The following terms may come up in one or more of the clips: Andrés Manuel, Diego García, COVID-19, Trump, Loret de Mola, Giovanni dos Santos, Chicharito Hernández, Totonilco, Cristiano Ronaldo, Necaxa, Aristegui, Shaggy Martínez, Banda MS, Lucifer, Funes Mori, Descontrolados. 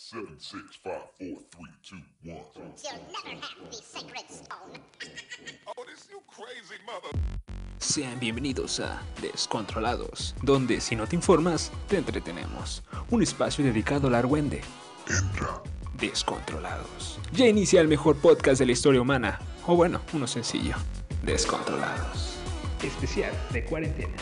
7, 6, 5, 4, 3, 2, 1. You'll never have the sacred stone. Oh, this you crazy mother. Sean bienvenidos a Descontrolados, donde si no te informas, te entretenemos. Un espacio dedicado al argüende. Entra. Descontrolados. Ya inicia el mejor podcast de la historia humana. O bueno, uno sencillo. Descontrolados. Especial de cuarentena.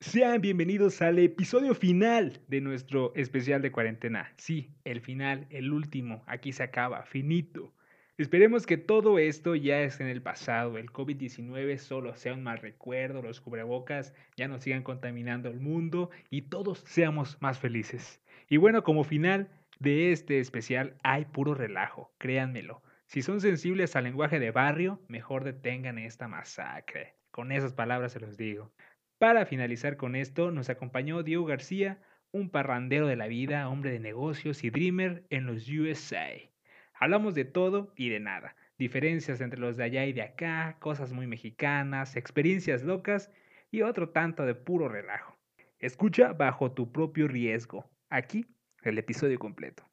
Sean bienvenidos al episodio final de nuestro especial de cuarentena. Sí, el final, el último, aquí se acaba, finito. Esperemos que todo esto ya esté en el pasado, el COVID-19 solo sea un mal recuerdo, los cubrebocas ya no sigan contaminando el mundo y todos seamos más felices. Y bueno, como final de este especial hay puro relajo, créanmelo. Si son sensibles al lenguaje de barrio, mejor detengan esta masacre. Con esas palabras se los digo. Para finalizar con esto, nos acompañó Diego García, un parrandero de la vida, hombre de negocios y dreamer en los USA. Hablamos de todo y de nada, diferencias entre los de allá y de acá, cosas muy mexicanas, experiencias locas y otro tanto de puro relajo. Escucha bajo tu propio riesgo. Aquí, el episodio completo.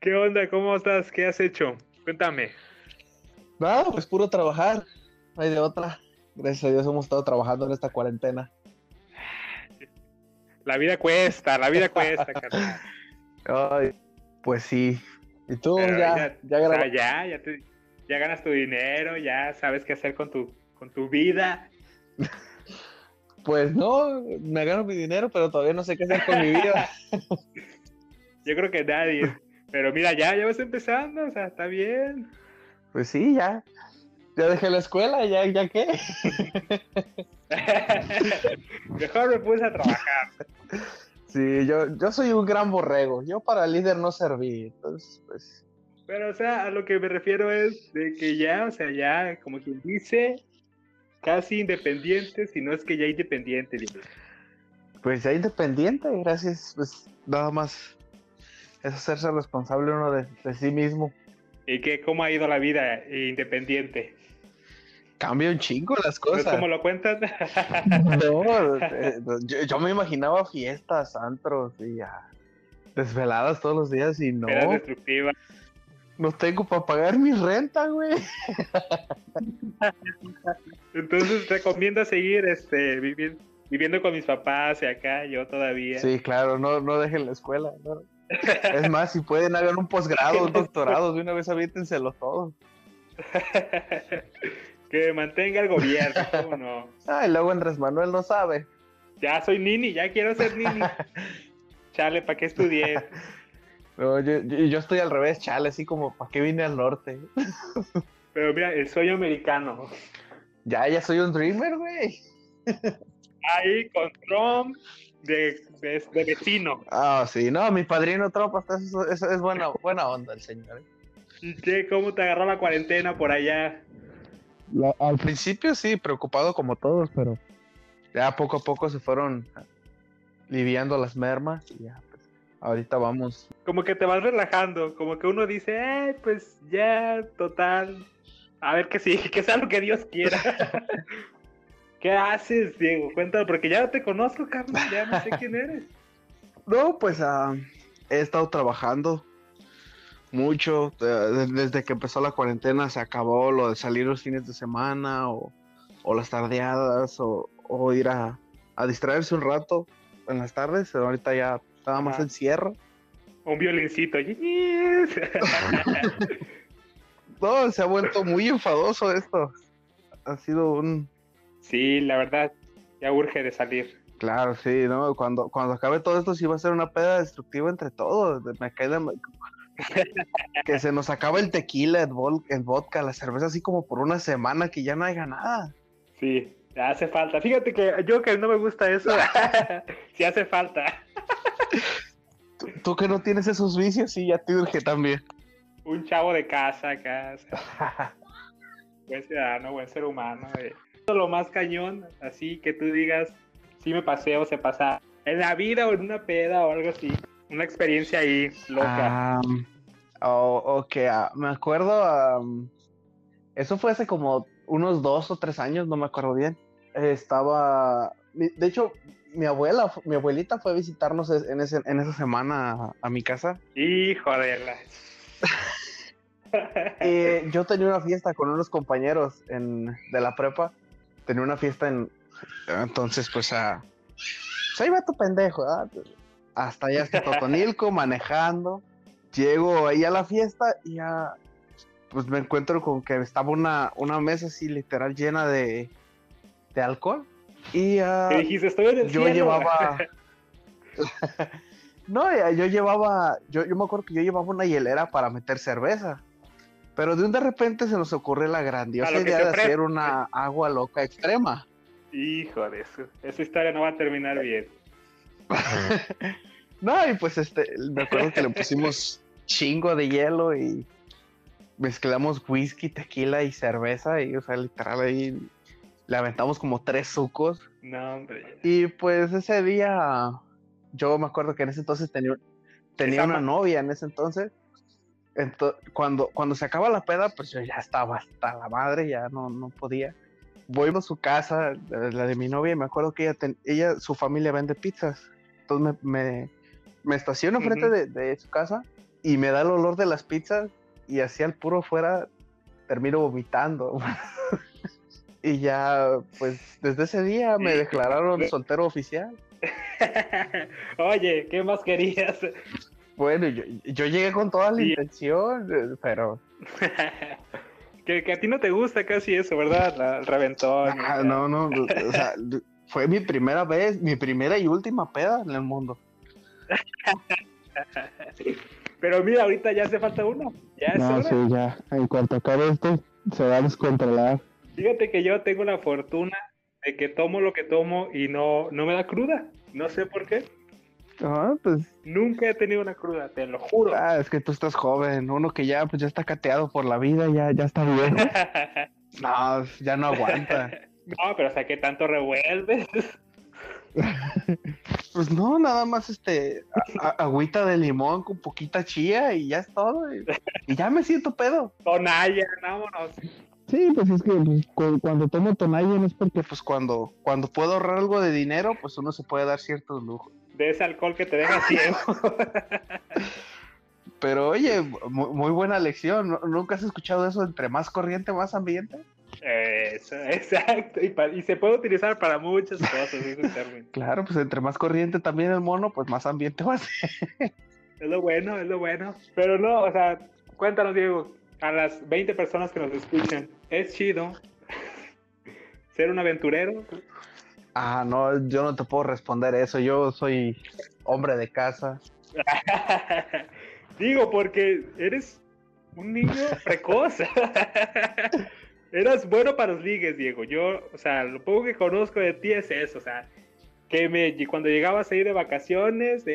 ¿Qué onda? ¿Cómo estás? ¿Qué has hecho? Cuéntame. No, pues puro trabajar, no hay de otra. Gracias a Dios hemos estado trabajando en esta cuarentena. La vida cuesta, carnal. Ay, pues sí. Y tú ya ganas tu dinero, ya sabes qué hacer con tu vida. Pues no, me gano mi dinero, pero todavía no sé qué hacer con mi vida. Yo creo que nadie. Pero mira, ya vas empezando, o sea, está bien. Pues sí, ya. Ya dejé la escuela, ¿ya qué? Mejor me puse a trabajar. Sí, yo soy un gran borrego. Yo para líder no serví, entonces, pues... Pero, o sea, a lo que me refiero es de que ya, como quien dice, casi independiente, si no es que ya independiente, digo. Pues ya independiente, gracias, pues, nada más. Es hacerse responsable uno de sí mismo. ¿Y qué? ¿Cómo ha ido la vida independiente? Cambia un chingo las cosas. ¿No es como lo cuentan? No, yo me imaginaba fiestas, antros y ya, desveladas todos los días y no. Era destructiva. No tengo para pagar mi renta, güey. Entonces, recomiendo seguir viviendo con mis papás y acá, yo todavía. Sí, claro, no dejen la escuela, ¿no? Es más, si pueden hagan un posgrado, un doctorado, de una vez aviéntenselo todo. Que mantenga el gobierno, ¿cómo no? Ah, y luego Andrés Manuel no sabe. Ya soy nini, ya quiero ser nini. Chale, ¿para qué estudié? No, yo estoy al revés, chale, así como, ¿para qué vine al norte? Pero mira, el sueño americano. Ya soy un dreamer, güey. Ahí con Trump. De vecino. Ah, sí, no, mi padrino Trump es buena onda el señor. ¿Y qué? ¿Cómo te agarró la cuarentena por allá? Al principio sí, preocupado como todos, pero ya poco a poco se fueron aliviando las mermas y ya, pues, ahorita vamos. Como que te vas relajando, como que uno dice, pues ya, total, a ver que sí, que sea lo que Dios quiera. ¿Qué haces, Diego? Cuéntame, porque ya te conozco, carnal, ya no sé quién eres. No, pues he estado trabajando mucho. Desde que empezó la cuarentena se acabó lo de salir los fines de semana o las tardeadas o ir a distraerse un rato en las tardes. Ahorita ya nada más encierro. Un violincito. Yes. No, se ha vuelto muy enfadoso esto. Ha sido un... Sí, la verdad, ya urge de salir. Claro, sí, ¿no? Cuando acabe todo esto sí va a ser una peda destructiva entre todos. Me cae que se nos acaba el tequila, el vodka, la cerveza, así como por una semana que ya no haya nada. Sí, ya hace falta. Fíjate que yo que no me gusta eso, sí hace falta. Tú que no tienes esos vicios, sí, ya te urge también. Un chavo de casa. Buen ciudadano, buen ser humano, Lo más cañón, así que tú digas sí me pasé o se pasa en la vida o en una peda o algo así, una experiencia ahí loca. Me acuerdo, eso fue hace como unos 2 o 3 años, no me acuerdo bien. estaba... De hecho, mi abuelita fue a visitarnos en esa semana a mi casa. ¡Híjole! Yo tenía una fiesta con unos compañeros de la prepa. Tenía una fiesta en... Entonces, pues, ahí va tu pendejo, ¿verdad? Hasta allá, hasta Totonilco, manejando. Llego ahí a la fiesta y ya... Pues me encuentro con que estaba una mesa así literal llena de alcohol. Y dijiste, estoy en el yo cielo. Llevaba... No, yo llevaba... Yo me acuerdo que yo llevaba una hielera para meter cerveza. Pero de repente se nos ocurrió la grandiosa idea de hacer una agua loca extrema. Híjole, esa historia no va a terminar bien. No, y pues me acuerdo que le pusimos chingo de hielo y mezclamos whisky, tequila y cerveza y, o sea, literal ahí le aventamos como 3 sucos. No, hombre. Y pues ese día, yo me acuerdo que en ese entonces tenía una novia en ese entonces. Cuando se acaba la peda, pues yo ya estaba hasta la madre, ya no podía. Voy a su casa, la de mi novia, y me acuerdo que ella su familia vende pizzas. Entonces me estaciono frente de su casa y me da el olor de las pizzas. Y así al puro fuera termino vomitando. Y ya, pues, desde ese día me declararon soltero oficial. Oye, ¿qué más querías? Bueno, yo llegué con toda la intención, pero... que a ti no te gusta casi eso, ¿verdad? El reventón. Ah, no, o sea, fue mi primera vez, mi primera y última peda en el mundo. Pero mira, ahorita ya hace falta uno. Ya es hora. Sí, ya. En cuanto acabe esto, se va a descontrolar. Fíjate que yo tengo la fortuna de que tomo lo que tomo y no me da cruda. No sé por qué. Ah, pues... Nunca he tenido una cruda, te lo juro. Ah, es que tú estás joven. Uno que ya, pues, ya está cateado por la vida, ya está bien. No, ya no aguanta. No, pero o sea, ¿qué tanto revuelves? Pues no, nada más agüita de limón con poquita chía y ya es todo. Y ya me siento pedo. Tonalla, vámonos. Sí, pues es que cuando tomo tonalla no es porque... Pues cuando puedo ahorrar algo de dinero, pues uno se puede dar ciertos lujos. De ese alcohol que te deja ciego. Pero oye, muy buena lección. ¿Nunca has escuchado eso? Entre más corriente, más ambiente. Eso, exacto, y se puede utilizar para muchas cosas ese término. Claro, pues entre más corriente también el mono, pues más ambiente va a ser. Es lo bueno. Pero no, o sea, cuéntanos, Diego, a las 20 personas que nos escuchan, ¿es chido ser un aventurero? Ah, no, yo no te puedo responder eso, yo soy hombre de casa. Digo, porque eres un niño precoz. Eras bueno para los ligues, Diego. Yo, o sea, lo poco que conozco de ti es eso, o sea, que cuando llegabas a ir de vacaciones,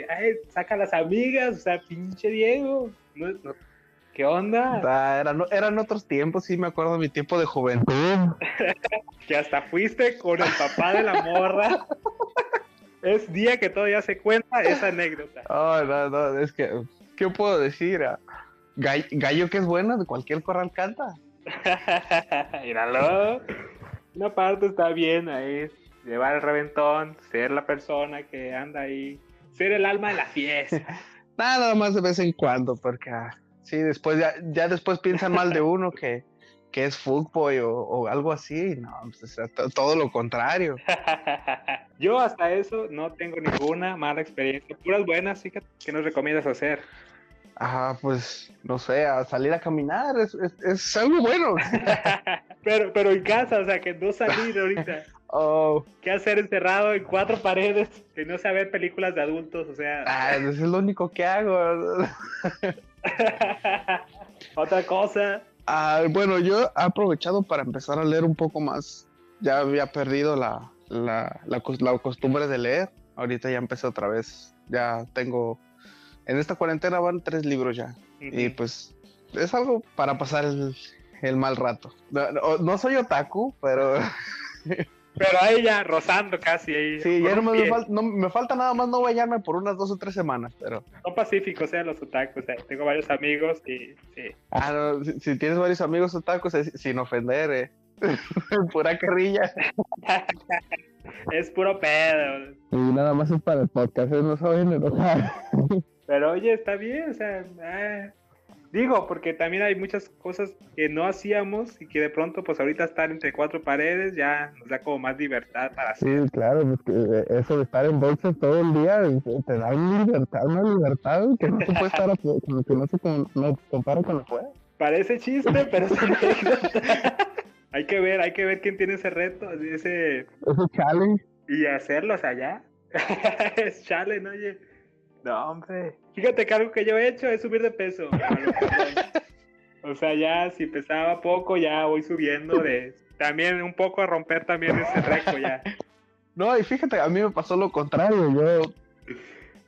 saca a las amigas, o sea, pinche Diego, no, ¿qué onda? Eran otros tiempos, sí, me acuerdo de mi tiempo de juventud. Que hasta fuiste con el papá de la morra. Es día que todavía se cuenta esa anécdota. Oh, no, es que, ¿qué puedo decir? Gallo que es bueno, de cualquier corral canta. Míralo. Una parte está bien ahí, llevar el reventón, ser la persona que anda ahí, ser el alma de la fiesta. Nada más de vez en cuando, porque sí, después ya después piensan mal de uno que es fuckboy o algo así. No, pues, o sea, todo lo contrario. Yo hasta eso no tengo ninguna mala experiencia, puras buenas. Fíjate, ¿qué nos recomiendas hacer? Ah, pues, no sé, a salir a caminar, es algo bueno. pero en casa, o sea, que no salir ahorita. Oh. ¿Qué hacer encerrado en 4 paredes? Que no saber películas de adultos, o sea... eso es lo único que hago. Otra cosa. Bueno, yo he aprovechado para empezar a leer un poco más. Ya había perdido la costumbre de leer. Ahorita ya empecé otra vez, ya tengo... En esta cuarentena van 3 libros ya. Uh-huh. Y pues es algo para pasar el mal rato. No soy otaku, pero... Pero ahí ya, rozando casi. Ahí, sí, ya me falta nada más no bañarme por unas 2 o 3 semanas, pero... Son pacíficos, los otakus. Tengo varios amigos y... Sí. Si tienes varios amigos otakus, sin ofender, Pura carrilla. Es puro pedo. Y nada más es para el podcast, no saben enojar. Pero oye, está bien, o sea, digo, porque también hay muchas cosas que no hacíamos y que de pronto, pues ahorita estar entre cuatro paredes ya nos da como más libertad para hacer. Sí, claro, porque eso de estar en boxes todo el día te da una libertad que no se puede estar, que no se compara con lo que puede. Parece chiste, pero es anécdota. Hay que ver quién tiene ese reto, ese challenge. Y hacerlo, o sea, ya. Es challenge, oye. No, hombre. Fíjate que algo que yo he hecho es subir de peso. O sea, ya si pesaba poco, ya voy subiendo de... También un poco a romper también ese récord, ya. No, y fíjate, a mí me pasó lo contrario, yo...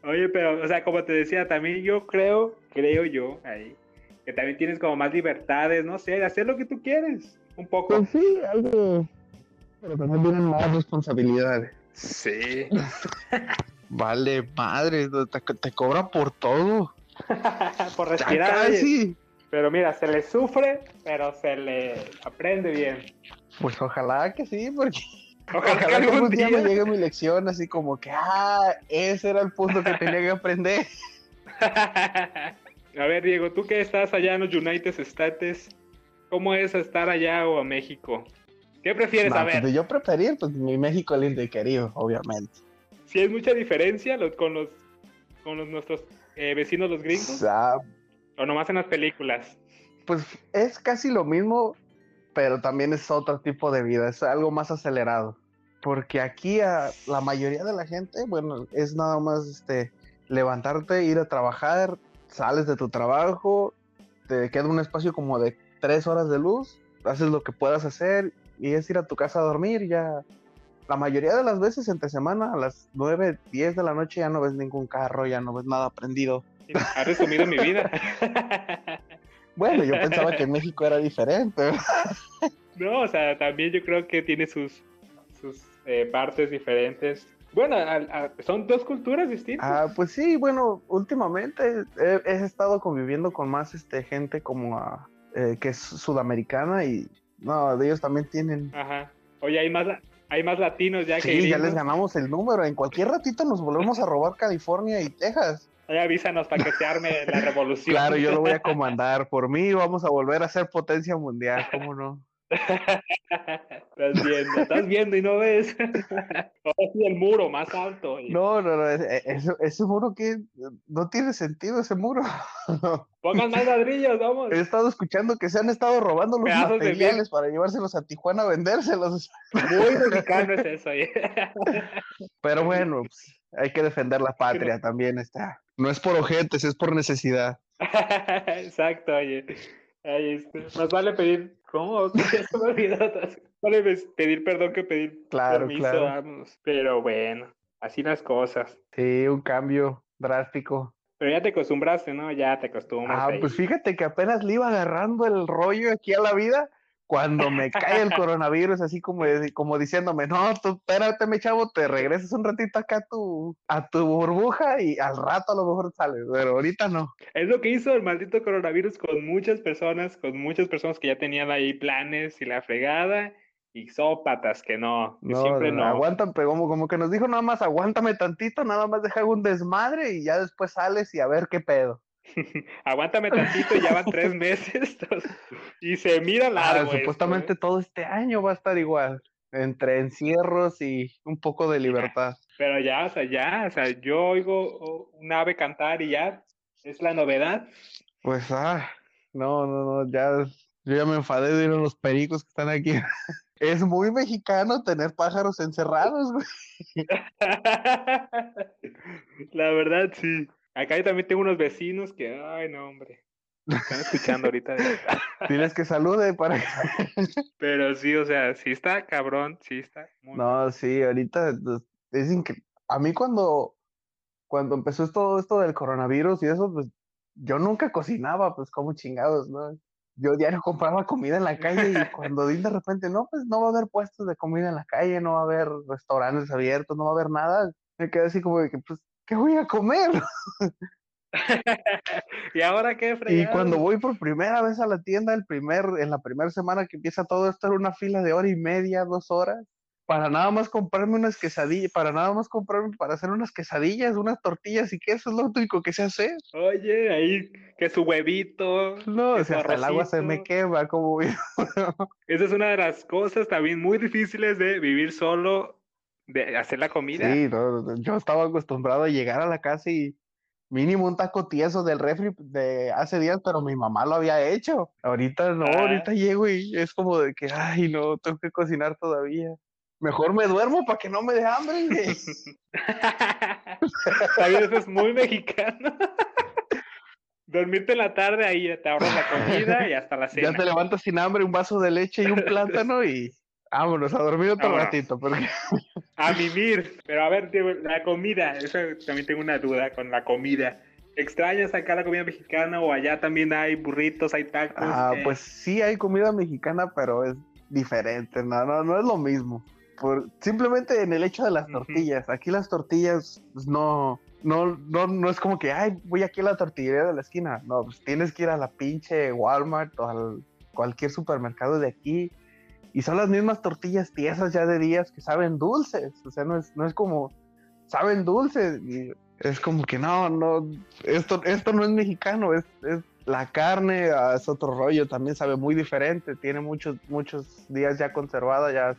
Oye, pero, o sea, como te decía, también yo creo yo, ahí, que también tienes como más libertades, no sé, de hacer lo que tú quieres. Un poco. Pues sí, algo. Pero también tienen más responsabilidades. Sí. Vale, madre, te cobran por todo. Por respirar. Casi. Pero mira, se le sufre, pero se le aprende bien. Pues ojalá que sí, porque... Ojalá que algún día me llegue mi lección así como que, ese era el punto que tenía que aprender. A ver, Diego, tú que estás allá en los United States, ¿cómo es estar allá o a México? ¿Qué prefieres saber? Pues yo prefería mi México lindo y querido, obviamente. ¿Sí es mucha diferencia con los nuestros vecinos los gringos? ¿O nomás en las películas? Pues es casi lo mismo, pero también es otro tipo de vida, es algo más acelerado. Porque aquí la mayoría de la gente, bueno, es nada más levantarte, ir a trabajar, sales de tu trabajo, te queda un espacio como de 3 horas de luz, haces lo que puedas hacer y es ir a tu casa a dormir. Ya la mayoría de las veces entre semana a las 9, 10 de la noche ya no ves ningún carro, ya no ves nada prendido. Ha resumido mi vida. Bueno, yo pensaba que en México era diferente. No, o sea, también yo creo que tiene sus partes diferentes. Bueno, son 2 culturas distintas. Pues sí, bueno, últimamente he estado conviviendo con más gente como que es sudamericana y no, de ellos también tienen. Ajá. Oye, hay más latinos ya, sí, que gringos. Sí, ya les ganamos el número. En cualquier ratito nos volvemos a robar California y Texas. Oye, avísanos para que se arme la revolución. Claro, yo lo voy a comandar. Por mí vamos a volver a ser potencia mundial, ¿cómo no? Estás viendo y no ves. Ahora sí, el muro más alto. Oye. No, ese muro que no tiene sentido, ese muro. Pongan más ladrillos, vamos. He estado escuchando que se han estado robando los materiales para llevárselos a Tijuana a vendérselos. Muy mexicano es eso, oye. Pero bueno, pues, hay que defender la patria también. No es por ojetes, es por necesidad. Exacto, oye. Más vale pedir. ¿Cómo? Se me olvidó. Vale, pedir perdón que pedir permiso. Claro. Pero bueno, así las cosas. Sí, un cambio drástico. Pero ya te acostumbraste, ¿no? Ya te acostumbras. Pues fíjate que apenas le iba agarrando el rollo aquí a la vida cuando me cae el coronavirus, así como diciéndome, no, tú espérate, mi chavo, te regresas un ratito acá a tu burbuja y al rato a lo mejor sales, pero ahorita no. Es lo que hizo el maldito coronavirus con muchas personas que ya tenían ahí planes y la fregada, y sópatas que no siempre no. Aguantan, pero como que nos dijo, nada más aguántame tantito, nada más deja un desmadre y ya después sales y a ver qué pedo. Aguántame tantito, ya van 3 meses y se mira largo. Supuestamente todo este año va a estar igual, entre encierros y un poco de libertad. Pero ya, o sea, yo oigo un ave cantar y ya es la novedad. Pues no, ya yo ya me enfadé de ir a los pericos que están aquí. Es muy mexicano tener pájaros encerrados, güey. La verdad sí. Acá yo también tengo unos vecinos que, ay, no, hombre, me están escuchando ahorita. Tienes que salude para... Pero sí, o sea, sí está cabrón, sí está. No, sí, ahorita es increíble. A mí cuando empezó todo esto del coronavirus y eso, pues, yo nunca cocinaba, pues, como chingados, ¿no? Yo diario compraba comida en la calle y cuando de repente, no, pues, no va a haber puestos de comida en la calle, no va a haber restaurantes abiertos, no va a haber nada. Me quedé así como de que, pues, ¿qué voy a comer? Y ahora qué fregado. Y cuando voy por primera vez a la tienda en la primera semana que empieza todo esto, era una fila de hora y media, 2 horas, para nada más comprarme unas quesadillas, para hacer unas quesadillas, unas tortillas y queso, es lo único que sé hacer. Oye, ahí, que su huevito. No, o sea, hasta el agua se me quema, como bien. Esa es una de las cosas también muy difíciles de vivir solo, de hacer la comida. Sí, no, yo estaba acostumbrado a llegar a la casa y mínimo un taco tieso del refri de hace días, pero mi mamá lo había hecho. Ahorita no, ahorita llego y es como de que, ay, no, tengo que cocinar todavía. Mejor me duermo para que no me dé hambre. También eso es muy mexicano. Dormirte en la tarde, ahí te ahorras la comida y hasta la cena. Ya te levantas sin hambre, un vaso de leche y un plátano y vámonos a dormir otro ratito. Porque... a mimir. Pero a ver, tío, la comida, eso también tengo una duda con la comida. ¿Extrañas acá la comida mexicana o allá también hay burritos, hay tacos? Pues sí hay comida mexicana, pero es diferente, no es lo mismo. Simplemente en el hecho de las tortillas. Aquí las tortillas pues no es como que, ay, voy aquí a la tortillería de la esquina. No, pues tienes que ir a la pinche Walmart o al cualquier supermercado de aquí. Y son las mismas tortillas tiesas ya de días que saben dulces. O sea, no es como, saben dulces. Y es como que no, esto no es mexicano, es la carne es otro rollo, también sabe muy diferente. Tiene muchos días ya conservada, ya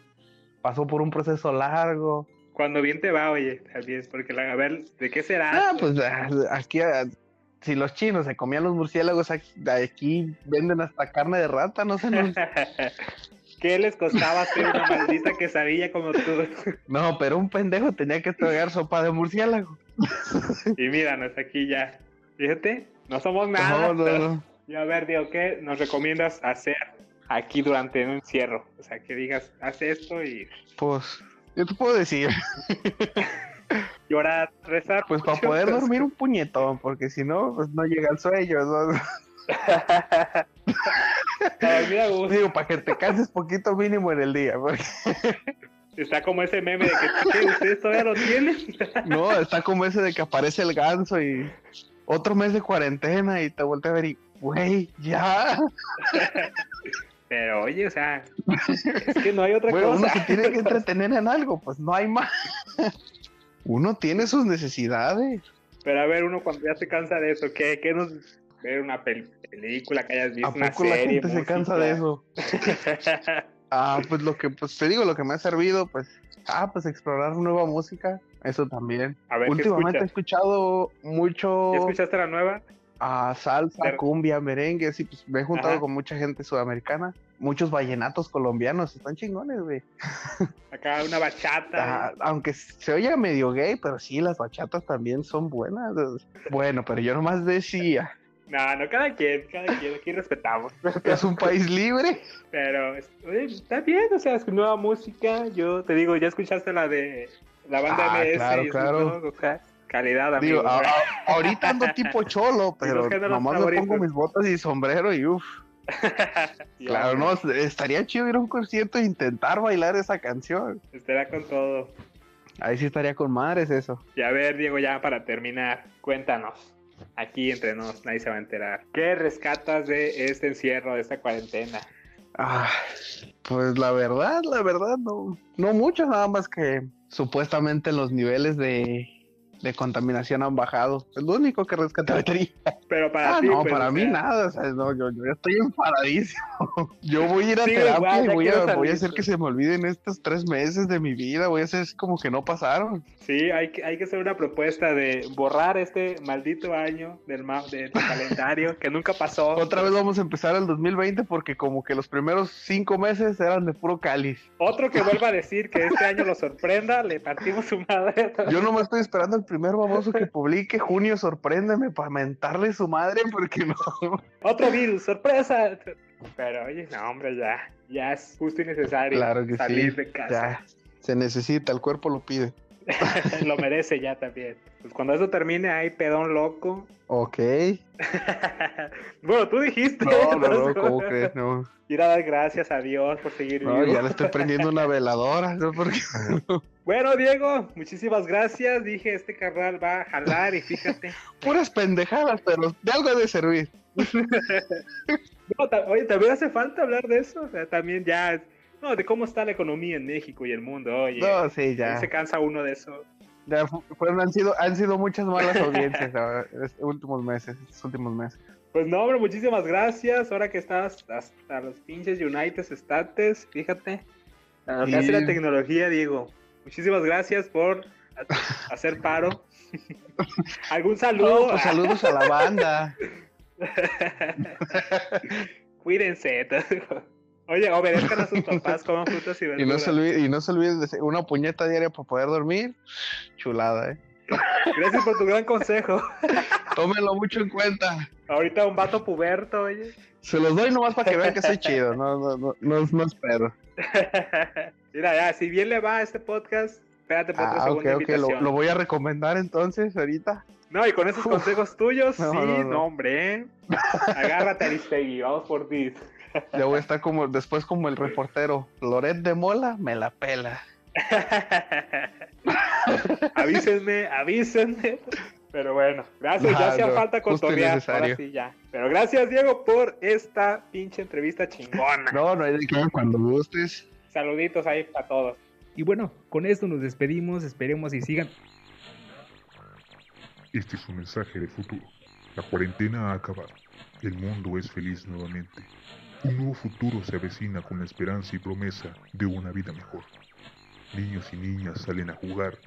pasó por un proceso largo. Cuando bien te va, oye, así es, porque a ver, ¿de qué será? Pues aquí, si los chinos se comían los murciélagos, aquí venden hasta carne de rata, no sé. No... ¿Qué les costaba hacer una maldita quesadilla como tú? No, pero un pendejo tenía que tragar sopa de murciélago. Y míranos aquí ya, fíjate, no somos nada. No. Y a ver, Diego, ¿qué nos recomiendas hacer aquí durante un encierro? O sea, que digas, haz esto y... Pues, yo te puedo decir. Llorar, rezar. Pues para poder dormir un puñetón, porque si no, pues no llega el sueño. ¿No? Digo, para que te canses poquito mínimo en el día. Porque... está como ese meme de que ustedes todavía lo tienen. No, está como ese de que aparece el ganso y... otro mes de cuarentena y te volteé a ver y... güey, ya. Pero oye, o sea... es que no hay otra cosa. Uno se tiene que entretener en algo, pues no hay más. Uno tiene sus necesidades. Pero a ver, uno cuando ya se cansa de eso, ¿qué nos... ver una película que hayas visto, una serie, ¿a poco la gente música? Se cansa de eso. Pues lo que... pues te digo, lo que me ha servido, pues... pues explorar nueva música... eso también. A ver, últimamente he escuchado mucho... ¿Ya escuchaste la nueva? Salsa, pero... cumbia, merengue, sí, pues me he juntado con mucha gente sudamericana, muchos vallenatos colombianos, están chingones, güey. Acá una bachata. Aunque se oye medio gay, pero sí, las bachatas también son buenas. Bueno, pero yo nomás decía... No, cada quien, aquí respetamos. Es un país libre. Pero, oye, está bien, o sea, es nueva música, yo te digo, ya escuchaste la de... la banda MS, claro. O sea, calidad, amigo. Digo, ahorita ando tipo cholo, pero nomás favoritos. Me pongo mis botas y sombrero y uff. Claro, no, estaría chido ir a un concierto e intentar bailar esa canción. Estaría con todo. Ahí sí estaría con madres eso. Y a ver, Diego, ya para terminar, cuéntanos. Aquí entre nos, nadie se va a enterar. ¿Qué rescatas de este encierro, de esta cuarentena? Pues la verdad, no mucho, nada más que... supuestamente los niveles de contaminación han bajado. Es lo único que rescataría. Pero para ti... no, para mí nada. O sea, no, yo estoy enfaradísimo. Yo voy a ir a terapia igual, y voy a hacer que se me olviden estos 3 meses de mi vida. Voy a hacer como que no pasaron. Sí, hay que hacer una propuesta de borrar este maldito año del calendario que nunca pasó. Otra vez vamos a empezar el 2020 porque como que los primeros 5 meses eran de puro cáliz. Otro que vuelva a decir que este año lo sorprenda, le partimos su madre. Yo no me estoy esperando el primer baboso que publique junio, sorpréndeme, para mentarle su madre, porque no. Otro virus, sorpresa. Pero oye, no, hombre, ya es justo y necesario, claro que salir de casa. Ya, se necesita, el cuerpo lo pide. Lo merece ya también. Pues cuando eso termine, hay pedón loco. Ok. Bueno, tú dijiste. No, ¿cómo crees? No. Ir a dar gracias a Dios por seguir vivo. Ya le estoy prendiendo una veladora, ¿no? Porque no. Bueno, Diego, muchísimas gracias. Dije, este carnal va a jalar y fíjate. Puras pendejadas, pero de algo debe servir. Oye, también hace falta hablar de eso. O sea, también ya... No, de cómo está la economía en México y el mundo, oye. No, sí, ya. Se cansa uno de eso. Ya, han sido muchas malas audiencias estos últimos meses. Pues no, hombre, muchísimas gracias. Ahora que estás hasta los pinches United States, fíjate. Gracias a la tecnología, Diego. Muchísimas gracias por hacer paro. ¿Algún saludo? No, pues saludos a la banda. Cuídense, todo. Oye, obedezcan a sus papás, coman frutas y verduras. Y no se olviden de una puñeta diaria para poder dormir. Chulada, Gracias por tu gran consejo. Tómenlo mucho en cuenta. Ahorita un vato puberto, oye. Se los doy nomás para que vean que soy chido. No espero. Mira, ya, si bien le va a este podcast, espérate para otra segunda invitación. Lo voy a recomendar entonces ahorita. No, y con esos consejos tuyos, no, hombre, Agárrate, Aristegui, vamos por ti. Ya voy a estar como el reportero Loret de Mola, me la pela. avísenme. Pero bueno, gracias, ya hacía falta cotorrear, ahora sí ya. Pero gracias, Diego, por esta pinche entrevista chingona. No hay de qué, cuando gustes. Saluditos ahí para todos. Y bueno, con esto nos despedimos, esperemos y sigan. Este es un mensaje de futuro. La cuarentena ha acabado. El mundo es feliz nuevamente. Un nuevo futuro se avecina con la esperanza y promesa de una vida mejor. Niños y niñas salen a jugar.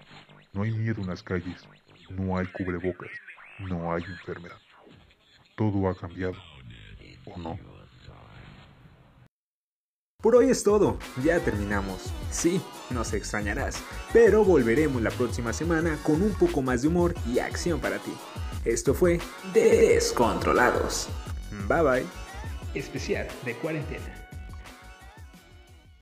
No hay miedo en las calles. No hay cubrebocas. No hay enfermedad. Todo ha cambiado. ¿O no? Por hoy es todo. Ya terminamos. Sí, nos extrañarás. Pero volveremos la próxima semana con un poco más de humor y acción para ti. Esto fue Descontrolados. Bye bye. Especial de cuarentena.